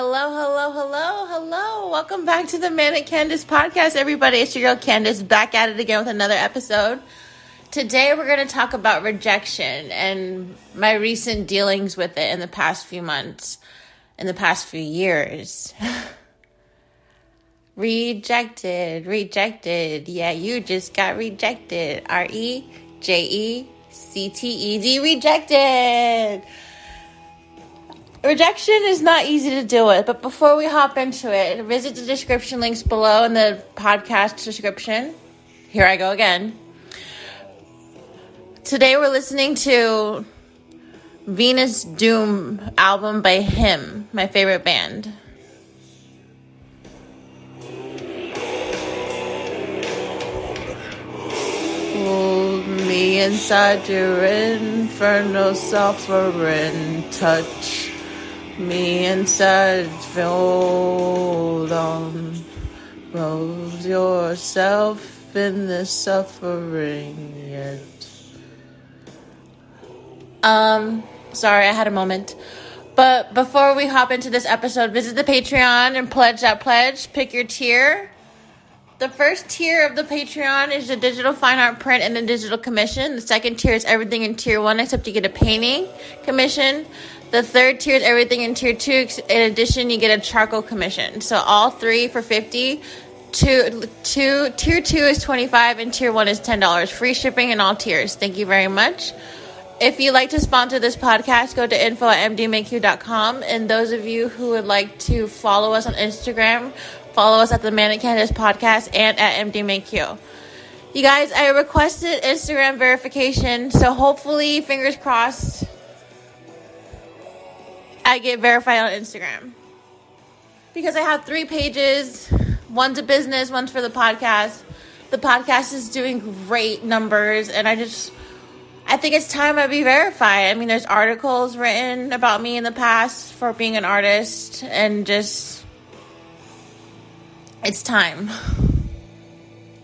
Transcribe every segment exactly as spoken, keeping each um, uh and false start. Hello, hello, hello, hello. Welcome back to the Manic Candice podcast, everybody. It's your girl Candice back at it again with another episode. Today we're going to talk about rejection and my recent dealings with it in the past few months, in the past few years. Rejected, rejected. Yeah, you just got rejected. R E J E C T E D, rejected. Rejection is not easy to deal with, but before we hop into it, visit the description links below in the podcast description. Here I go again. Today we're listening to Venus Doom album by H I M, my favorite band. Hold me inside your infernal suffering touch. Me inside, hold on. Roll yourself in the suffering yet. Um, sorry, I had a moment. But before we hop into this episode, visit the Patreon and pledge that pledge. Pick your tier. The first tier of the Patreon is the digital fine art print and the digital commission. The second tier is everything in tier one except you get a painting commission. The third tier is everything in tier two. In addition, you get a charcoal commission. So all three for fifty. Two, two, tier two is twenty-five and tier one is ten dollars. Free shipping in all tiers. Thank you very much. If you'd like to sponsor this podcast, go to info at m d m a q dot com. And those of you who would like to follow us on Instagram, follow us at the Manic Candice podcast and at M D M A Q. You guys, I requested Instagram verification. So hopefully, fingers crossed, I get verified on Instagram because I have three pages. One's a business, one's for the podcast. The podcast is doing great numbers, and I just, I think it's time I be verified. I mean, there's articles written about me in the past for being an artist, and just, it's time.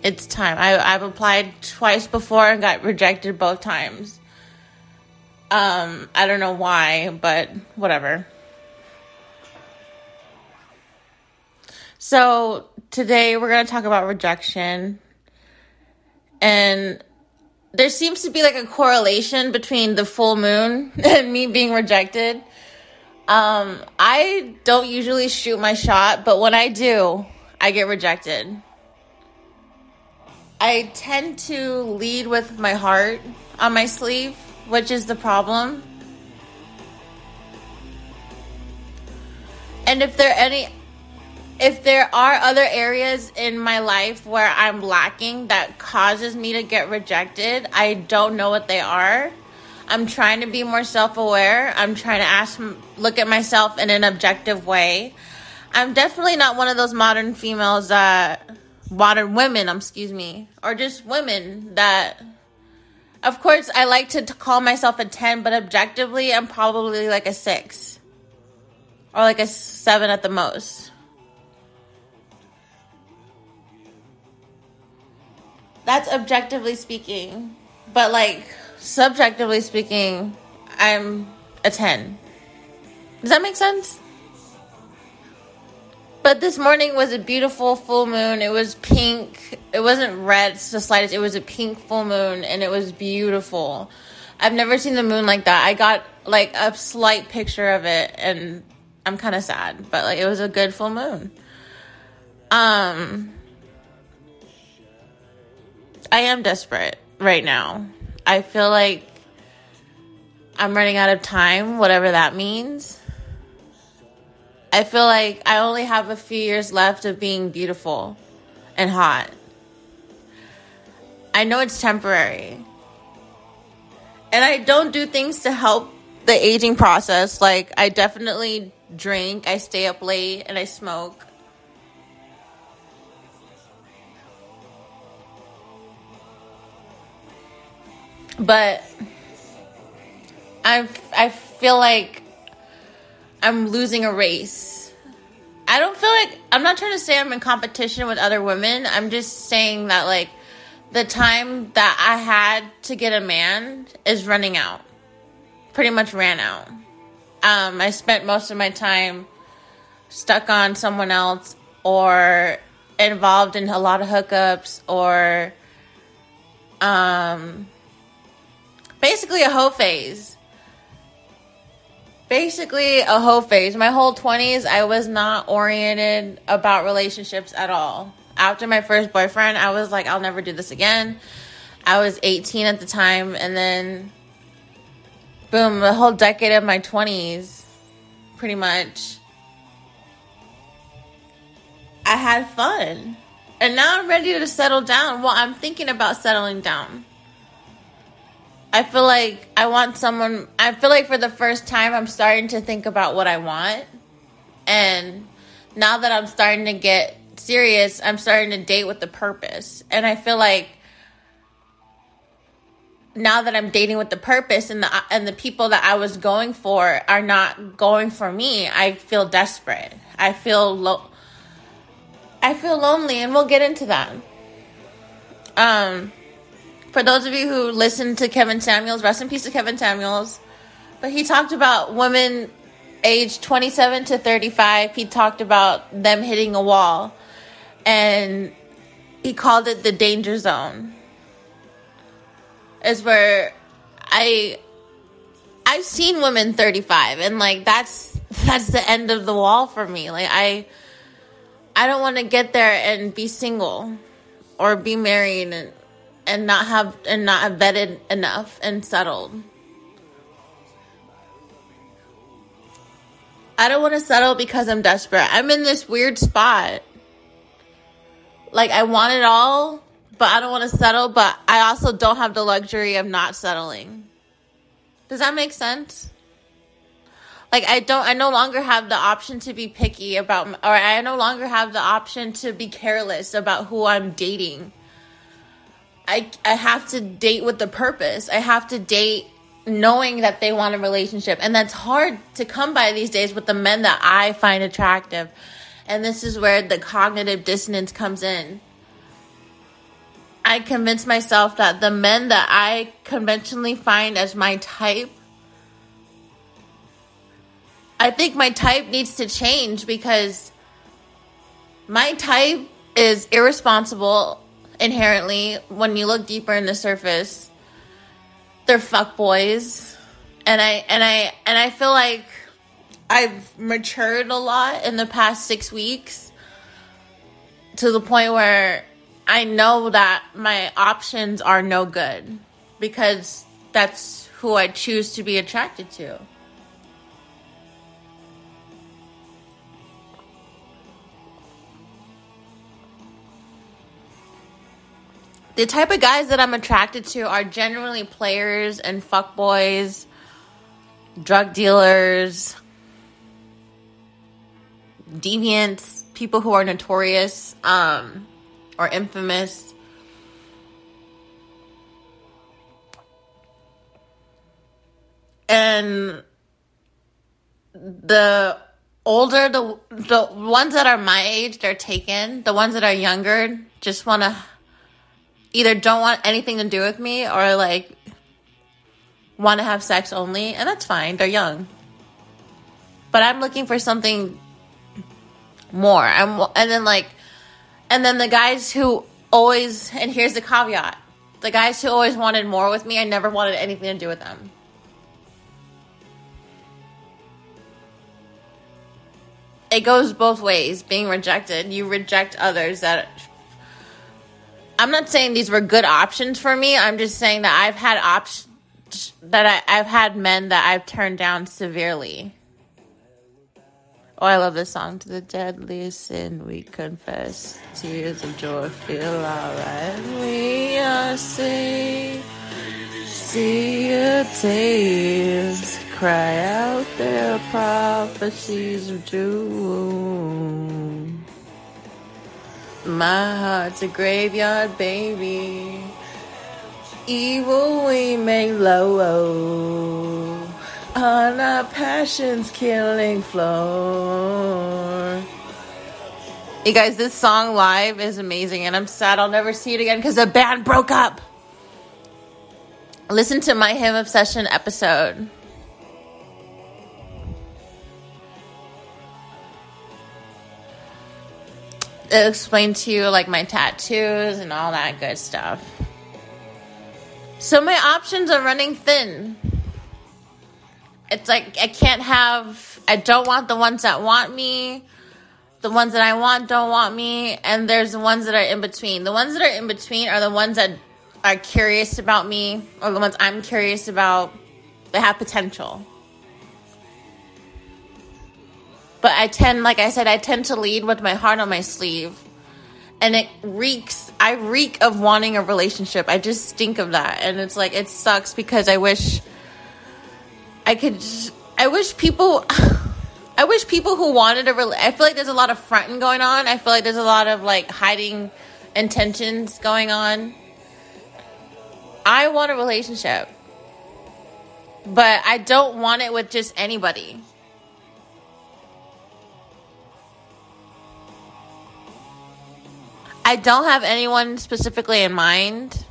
It's time. I, I've applied twice before and got rejected both times. Um, I don't know why, but whatever. So today we're going to talk about rejection. And there seems to be like a correlation between the full moon and me being rejected. Um, I don't usually shoot my shot, but when I do, I get rejected. I tend to lead with my heart on my sleeve, which is the problem. And if there any if there are other areas in my life where I'm lacking that causes me to get rejected, I don't know what they are. I'm trying to be more self-aware. I'm trying to ask look at myself in an objective way. I'm definitely not one of those modern females that modern women, excuse me, or just women that, of course, I like to t- call myself a ten, but objectively, I'm probably like a six. Or like a seven at the most. That's objectively speaking. But like, subjectively speaking, I'm a ten. Does that make sense? But this morning was a beautiful full moon. It was pink. It wasn't red, the slightest. It was a pink full moon, and it was beautiful. I've never seen the moon like that. I got, like, a slight picture of it, and I'm kind of sad. But, like, it was a good full moon. Um, I am desperate right now. I feel like I'm running out of time, whatever that means. I feel like I only have a few years left of being beautiful and hot. I know it's temporary. And I don't do things to help the aging process. Like, I definitely drink, I stay up late, and I smoke. But I I feel like I'm losing a race. I don't feel like, I'm not trying to say I'm in competition with other women. I'm just saying that, like, the time that I had to get a man is running out. Pretty much ran out. Um, I spent most of my time stuck on someone else or involved in a lot of hookups or um, basically a hoe phase. Basically a hoe phase. My whole twenties, I was not oriented about relationships at all. After my first boyfriend, I was like, I'll never do this again. I was eighteen at the time, and then boom, the whole decade of my twenties, pretty much, I had fun. And now I'm ready to settle down. Well, I'm thinking about settling down. I feel like I want someone, I feel like for the first time, I'm starting to think about what I want. And now that I'm starting to get serious, I'm starting to date with a purpose. And I feel like now that I'm dating with the purpose and the and the people that I was going for are not going for me, I feel desperate. I feel low. I feel lonely, and we'll get into that. Um, for those of you who listen to Kevin Samuels, rest in peace to Kevin Samuels. But he talked about women age twenty-seven to thirty-five. He talked about them hitting a wall, and he called it the danger zone. Is where I, I've seen women thirty-five, and like that's that's the end of the wall for me. Like I, I don't want to get there and be single, or be married and and not have and not have vetted enough and settled. I don't want to settle because I'm desperate. I'm in this weird spot. Like I want it all. But I don't want to settle, but I also don't have the luxury of not settling. Does that make sense? Like, I don't, I no longer have the option to be picky about, or I no longer have the option to be careless about who I'm dating. I, I have to date with a purpose. I have to date knowing that they want a relationship. And that's hard to come by these days with the men that I find attractive. And this is where the cognitive dissonance comes in. I convince myself that the men that I conventionally find as my type, I think my type needs to change because my type is irresponsible inherently when you look deeper in the surface. They're fuckboys. And I and I and I feel like I've matured a lot in the past six weeks to the point where I know that my options are no good because that's who I choose to be attracted to. The type of guys that I'm attracted to are generally players and fuckboys, drug dealers, deviants, people who are notorious, um... or infamous. And the older, the the ones that are my age, they're taken. The ones that are younger just want to either don't want anything to do with me or like want to have sex only. And that's fine. They're young. But I'm looking for something more. I'm and then like And then the guys who always, and here's the caveat, the guys who always wanted more with me, I never wanted anything to do with them. It goes both ways, being rejected. You reject others that, I'm not saying these were good options for me. I'm just saying that I've had options, that I, I've had men that I've turned down severely. Oh, I love this song. To the deadliest sin we confess. Tears of joy feel alright. We are safe. See your tears. Cry out their prophecies of doom. My heart's a graveyard, baby. Evil we make low. On our passion's killing floor. You guys, this song live is amazing, and I'm sad I'll never see it again because the band broke up. Listen to my H I M Obsession episode. It explained to you, like, my tattoos and all that good stuff. So my options are running thin. It's like I can't have... I don't want the ones that want me. The ones that I want don't want me. And there's the ones that are in between. The ones that are in between are the ones that are curious about me. Or the ones I'm curious about. They have potential. But I tend, like I said, I tend to lead with my heart on my sleeve. And it reeks, I reek of wanting a relationship. I just stink of that. And it's like, it sucks because I wish I could, just, I wish people, I wish people who wanted a relationship, I feel like there's a lot of fronting going on. I feel like there's a lot of like hiding intentions going on. I want a relationship. But I don't want it with just anybody. I don't have anyone specifically in mind,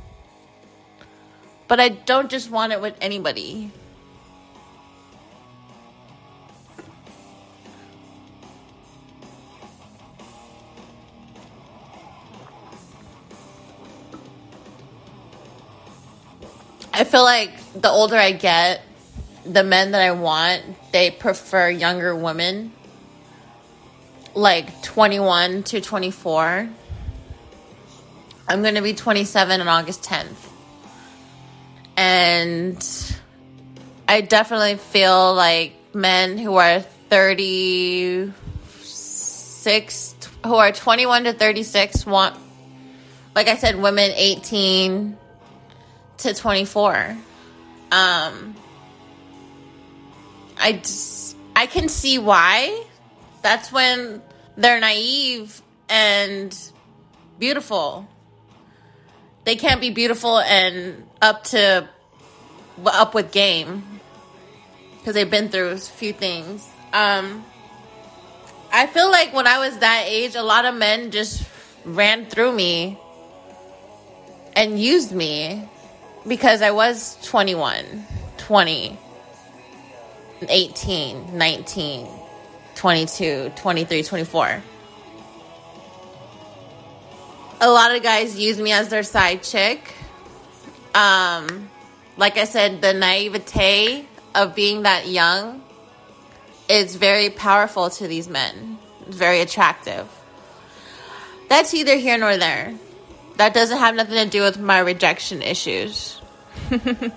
but I don't just want it with anybody. I feel like the older I get, the men that I want, they prefer younger women, like twenty-one to twenty-four. I'm going to be twenty-seven on August tenth. And I definitely feel like men who are thirty-six, who are twenty-one to thirty-six want, like I said, women eighteen to twenty-four. Um, I, just, I can see why. That's when they're naive and beautiful. They can't be beautiful and up to up with game because they've been through a few things. Um, I feel like when I was that age, a lot of men just ran through me and used me because I was twenty-one, twenty, eighteen, nineteen, twenty-two, twenty-three, twenty-four. A lot of guys use me as their side chick. Um, like I said, the naivete of being that young is very powerful to these men. It's very attractive. That's either here nor there. That doesn't have nothing to do with my rejection issues. I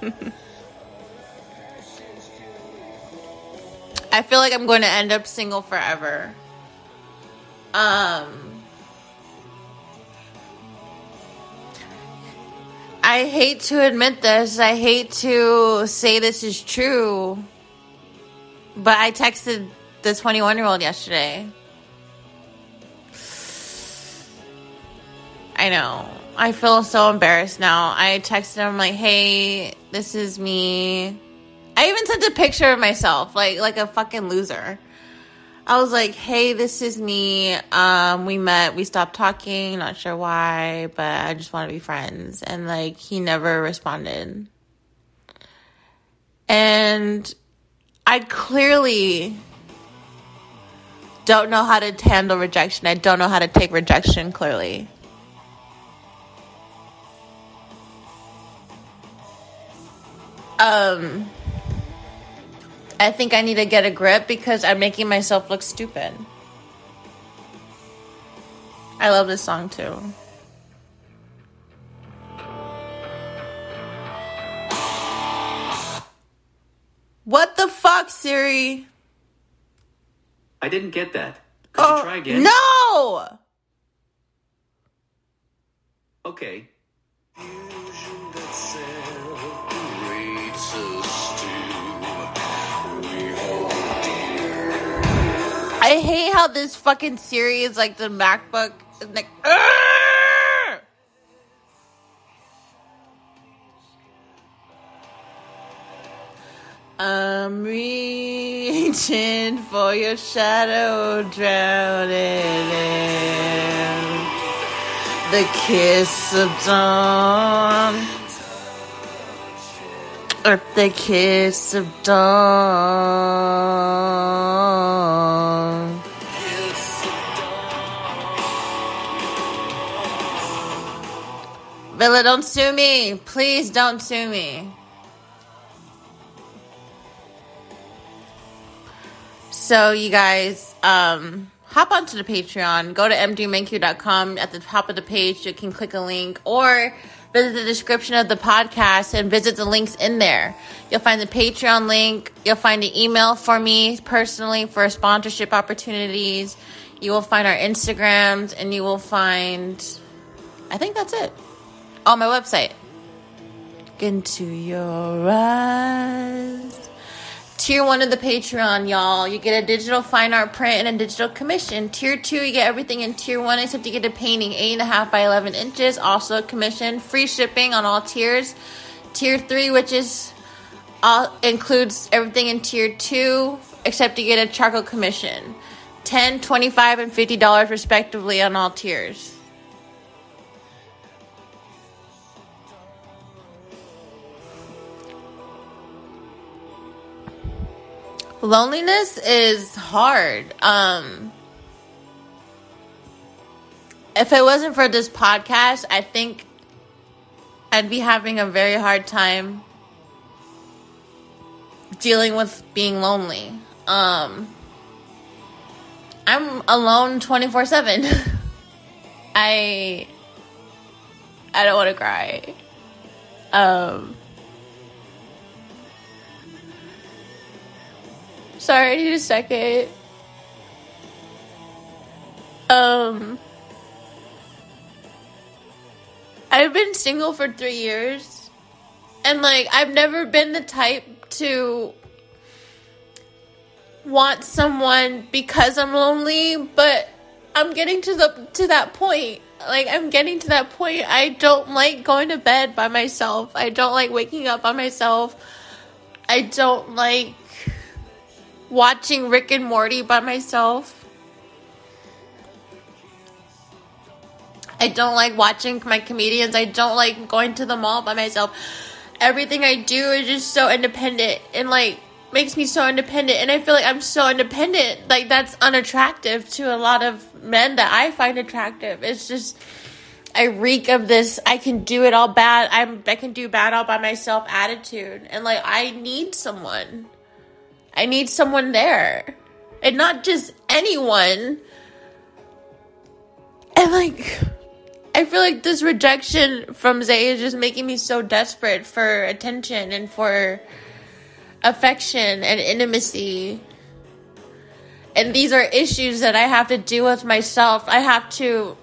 feel like I'm going to end up single forever. Um... I hate to admit this. I hate to say this is true. But I texted the twenty-one-year-old yesterday. I know. I feel so embarrassed now. I texted him like, hey, this is me. I even sent a picture of myself, like like a fucking loser. I was like, hey, this is me. Um, we met. We stopped talking. Not sure why, but I just want to be friends. And, like, he never responded. And I clearly don't know how to handle rejection. I don't know how to take rejection, clearly. Um... I think I need to get a grip because I'm making myself look stupid. I love this song too. What the fuck, Siri? I didn't get that. Could oh, you try again? No! Okay. I hate how this fucking Siri is like the MacBook. Is like, argh! I'm reaching for your shadow, drowning in the kiss of dawn. At the kiss of dawn. Villa, don't sue me. Please don't sue me. So you guys, um, hop onto the Patreon. Go to M D M A Q dot com. At the top of the page, you can click a link or visit the description of the podcast and visit the links in there. You'll find the Patreon link. You'll find an email for me personally for sponsorship opportunities. You will find our Instagrams, and you will find, I think that's it, on my website. Into your eyes. Tier one of the Patreon, y'all. You get a digital fine art print and a digital commission. Tier two, you get everything in tier one except you get a painting, eight and a half by eleven inches. Also a commission. Free shipping on all tiers. Tier three, which is all includes everything in tier two except you get a charcoal commission. ten, twenty-five, and fifty dollars respectively on all tiers. Loneliness is hard. Um, if it wasn't for this podcast, I think I'd be having a very hard time dealing with being lonely. Um, I'm alone twenty-four seven. I I don't want to cry. Um Sorry, I need a second. Um, I've been single for three years. And, like, I've never been the type to want someone because I'm lonely. But I'm getting to the to that point. Like, I'm getting to that point. I don't like going to bed by myself. I don't like waking up by myself. I don't like watching Rick and Morty by myself. I don't like watching my comedians. I don't like going to the mall by myself. Everything I do is just so independent and, like, makes me so independent. And I feel like I'm so independent. Like, that's unattractive to a lot of men that I find attractive. It's just, I reek of this, I can do it all bad. I'm, I can do bad all by myself attitude. And, like, I need someone. I need someone there. And not just anyone. And, like, I feel like this rejection from Zay is just making me so desperate for attention and for affection and intimacy. And these are issues that I have to deal with myself. I have to,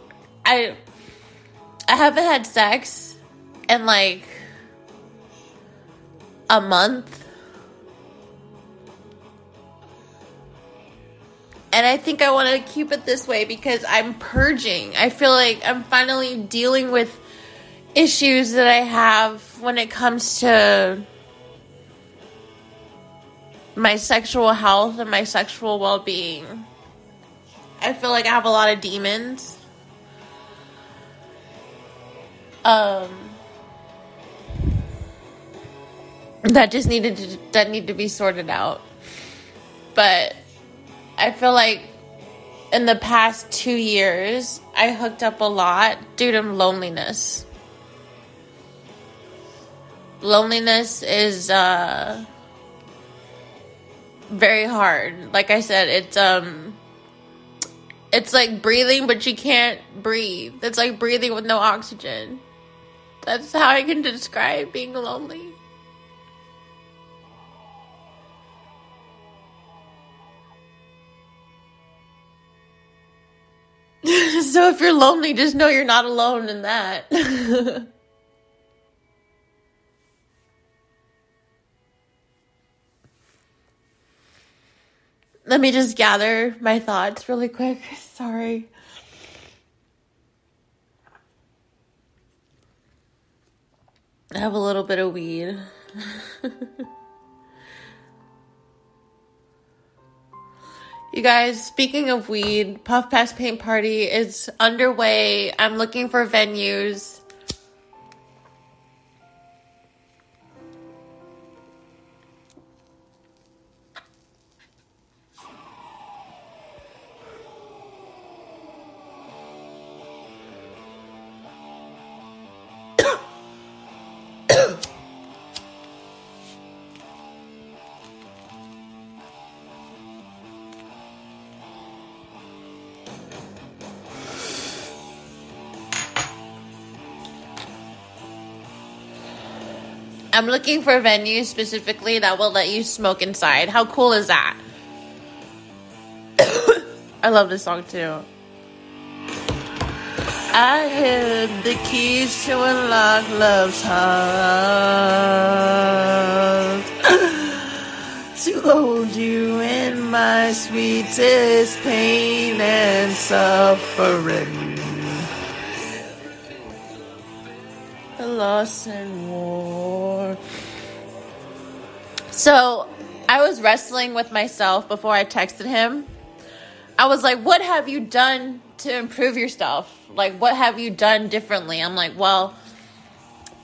I, I haven't had sex in, like, a month. And I think I want to keep it this way because I'm purging. I feel like I'm finally dealing with issues that I have when it comes to my sexual health and my sexual well-being. I feel like I have a lot of demons. Um, that just needed to, that need to be sorted out. But I feel like in the past two years, I hooked up a lot due to loneliness. Loneliness is uh, very hard. Like I said, it's um, it's like breathing, but you can't breathe. It's like breathing with no oxygen. That's how I can describe being lonely. So if you're lonely, just know you're not alone in that. Let me just gather my thoughts really quick. Sorry. I have a little bit of weed. You guys, speaking of weed, Puff Pass Paint Party is underway. I'm looking for venues. I'm looking for venues specifically that will let you smoke inside. How cool is that? I love this song too. I hid the keys to unlock love's heart, to hold you in my sweetest pain and suffering. The loss and war. So I was wrestling with myself before I texted him. I was like, what have you done to improve yourself? Like, what have you done differently? I'm like, well,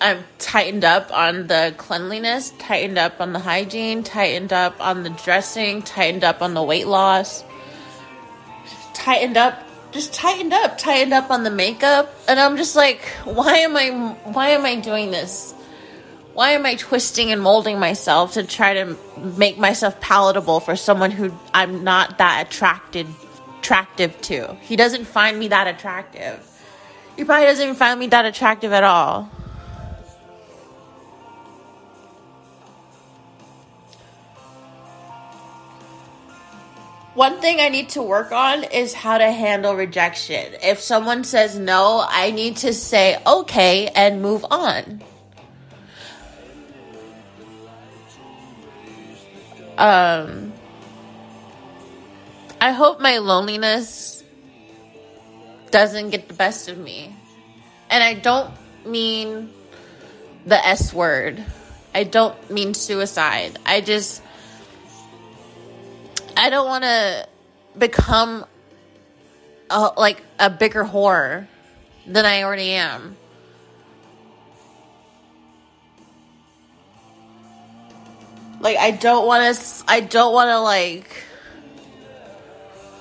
I've tightened up on the cleanliness, tightened up on the hygiene, tightened up on the dressing, tightened up on the weight loss, tightened up, just tightened up, tightened up on the makeup. And I'm just like, why am I, why am I doing this? Why am I twisting and molding myself to try to make myself palatable for someone who I'm not that attracted attractive to? He doesn't find me that attractive. He probably doesn't even find me that attractive at all. One thing I need to work on is how to handle rejection. If someone says no, I need to say okay and move on. Um, I hope my loneliness doesn't get the best of me. And I don't mean the S word. I don't mean suicide. I just, I don't want to become a, like a bigger whore than I already am. Like, I don't want to, I don't want to, like,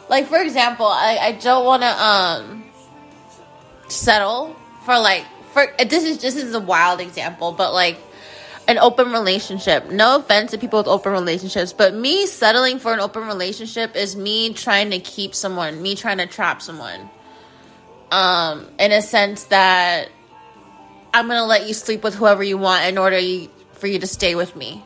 like, for example, I, I don't want to, um, settle for, like, for, this is, this is a wild example, but, like, an open relationship. No offense to people with open relationships, but me settling for an open relationship is me trying to keep someone, me trying to trap someone, um, in a sense that I'm going to let you sleep with whoever you want in order you, for you to stay with me.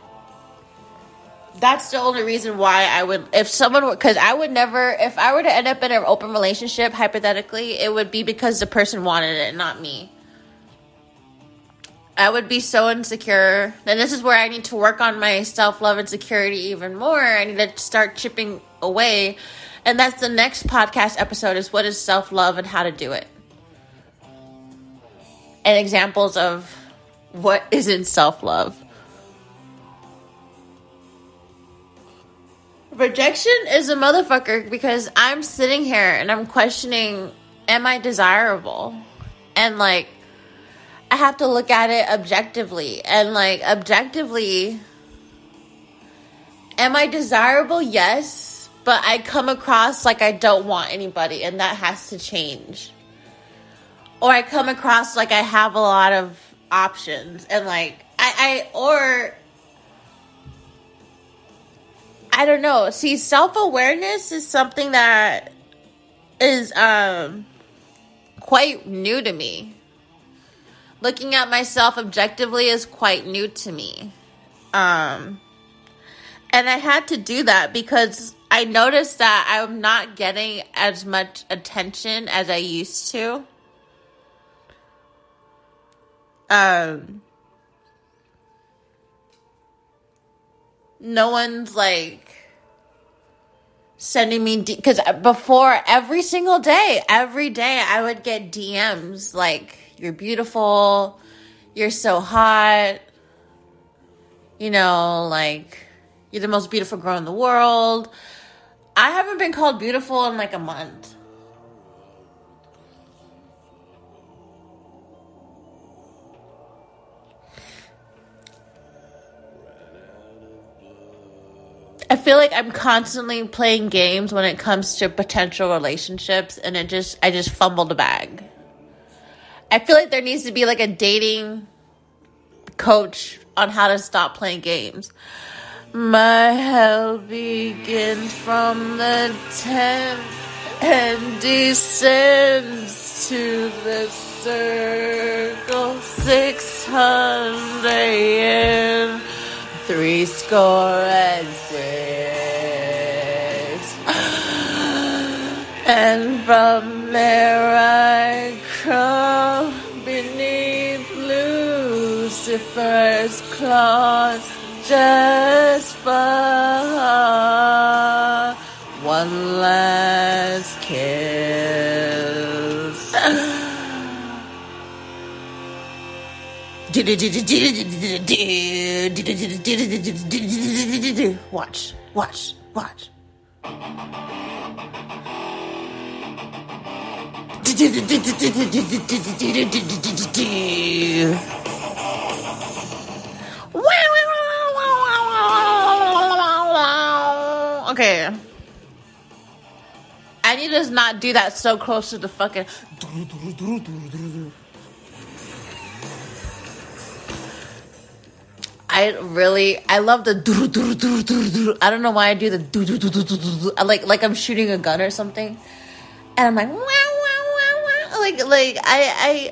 That's the only reason why I would, if someone, because I would never, if I were to end up in an open relationship, hypothetically, it would be because the person wanted it, not me. I would be so insecure. And this is where I need to work on my self-love and security even more. I need to start chipping away. And that's the next podcast episode, is what is self-love and how to do it. And examples of what isn't self-love. Rejection is a motherfucker because I'm sitting here and I'm questioning, am I desirable? And, like, I have to look at it objectively. And, like, objectively, am I desirable? Yes, but I come across like I don't want anybody, and that has to change. Or I come across like I have a lot of options, and, like, I, I or... I don't know. See, self-awareness is something that is um, quite new to me. Looking at myself objectively is quite new to me. Um, and I had to do that because I noticed that I'm not getting as much attention as I used to. Um... No one's, like, sending me... D- because before, every single day, every day, I would get D Ms like, you're beautiful, you're so hot, you know, like, you're the most beautiful girl in the world. I haven't been called beautiful in, like, a month. I feel like I'm constantly playing games when it comes to potential relationships, and it just I just fumbled a bag. I feel like there needs to be like a dating coach on how to stop playing games. My hell begins from the tenth and descends to the circle six. six hundred and three score and six. And from there I crawl beneath Lucifer's claws, just for one last kiss. Watch, watch, watch. Okay. I need to not do that so close to the fucking. I really, I love the. I don't know why I do the. I like, like I'm shooting a gun or something, and I'm like, wow, wow, wow, like, like I, I.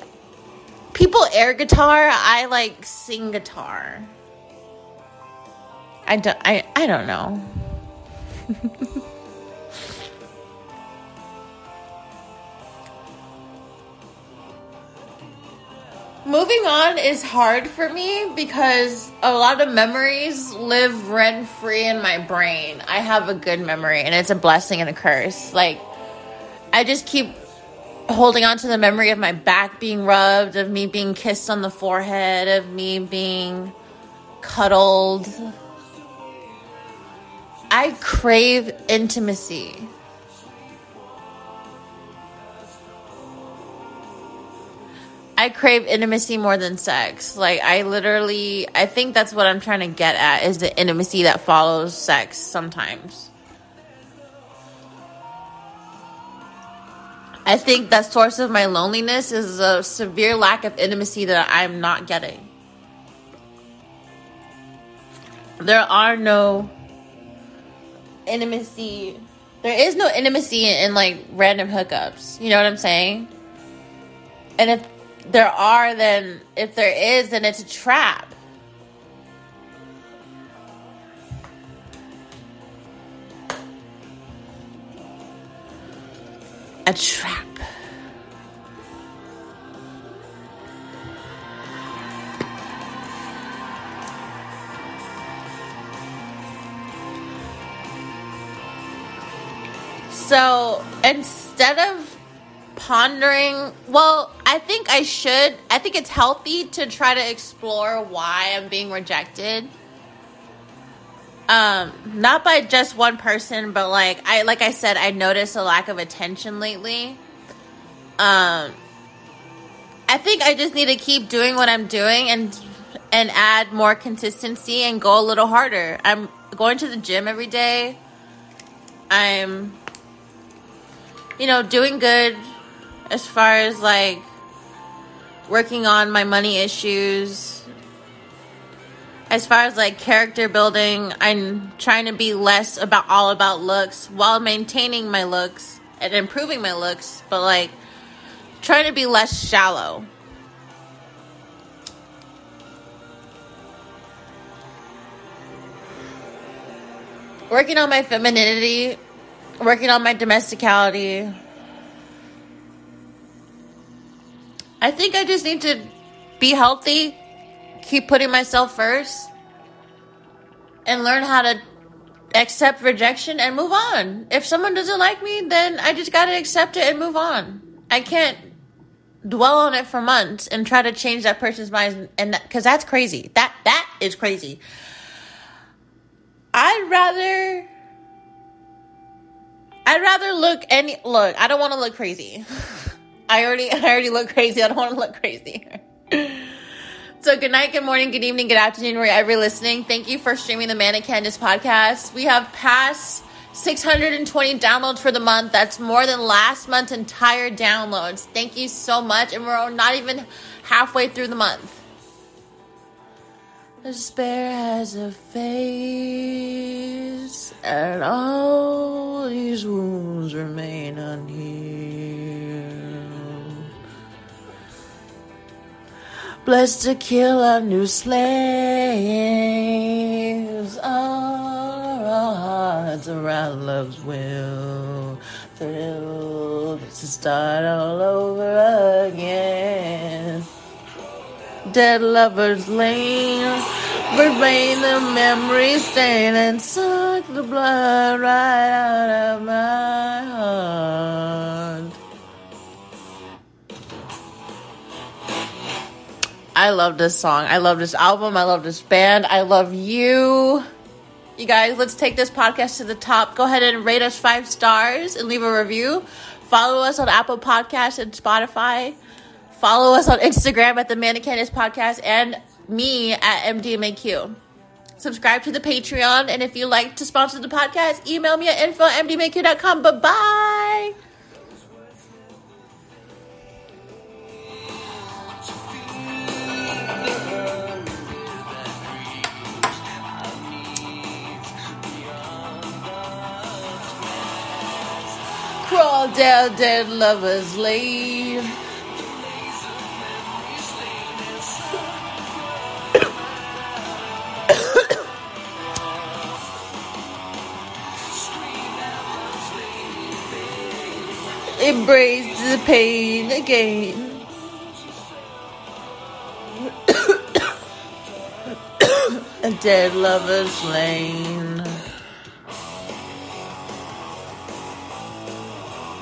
People air guitar. I like sing guitar. I don't. I, I don't know. Moving on is hard for me because a lot of memories live rent-free in my brain. I have a good memory, and it's a blessing and a curse. Like, I just keep holding on to the memory of my back being rubbed, of me being kissed on the forehead, of me being cuddled. I crave intimacy. I crave intimacy more than sex. Like, I literally, I think that's what I'm trying to get at, is the intimacy that follows sex sometimes. I think that source of my loneliness is a severe lack of intimacy that I'm not getting. There are no... intimacy there is no intimacy in, in like random hookups, you know what I'm saying? And if there are then if there is then it's a trap. A trap. So instead of pondering, well, I think I should, I think it's healthy to try to explore why I'm being rejected. Um, not by just one person, but like I, like I said, I noticed a lack of attention lately. Um, I think I just need to keep doing what I'm doing and, and add more consistency and go a little harder. I'm going to the gym every day. I'm, you know, doing good as far as, like, working on my money issues. As far as, like, character building, I'm trying to be less about all about looks while maintaining my looks and improving my looks. But, like, trying to be less shallow. Working on my femininity. Working on my domesticality. I think I just need to be healthy, keep putting myself first, and learn how to accept rejection and move on. If someone doesn't like me, then I just gotta accept it and move on. I can't dwell on it for months and try to change that person's mind, and that, 'cause that's crazy. That that is crazy. I'd rather... I'd rather look any look. I don't want to look crazy. I already, I already look crazy. I don't want to look crazy. So good night, good morning, good evening, good afternoon, wherever you're listening. Thank you for streaming the Manic Candice podcast. We have passed six hundred twenty downloads for the month. That's more than last month's entire downloads. Thank you so much, and we're not even halfway through the month. Despair has a face, and all these wounds remain unhealed. blessed to kill our new slaves. All our hearts around love's will, thrilled to start all over again. Dead lovers lain, remain the memory stain, and suck the blood right out of my heart. I love this song. I love this album. I love this band. I love you. You guys, let's take this podcast to the top. Go ahead and rate us five stars and leave a review. Follow us on Apple Podcasts and Spotify. Follow us on Instagram at the Manic Candice Podcast and me at M D M A Q. Subscribe to the Patreon. And if you'd like to sponsor the podcast, email me at info at M D M A Q dot com. Bye-bye. Crawl down dead lovers lane. Embrace the pain again. A dead lover's lane.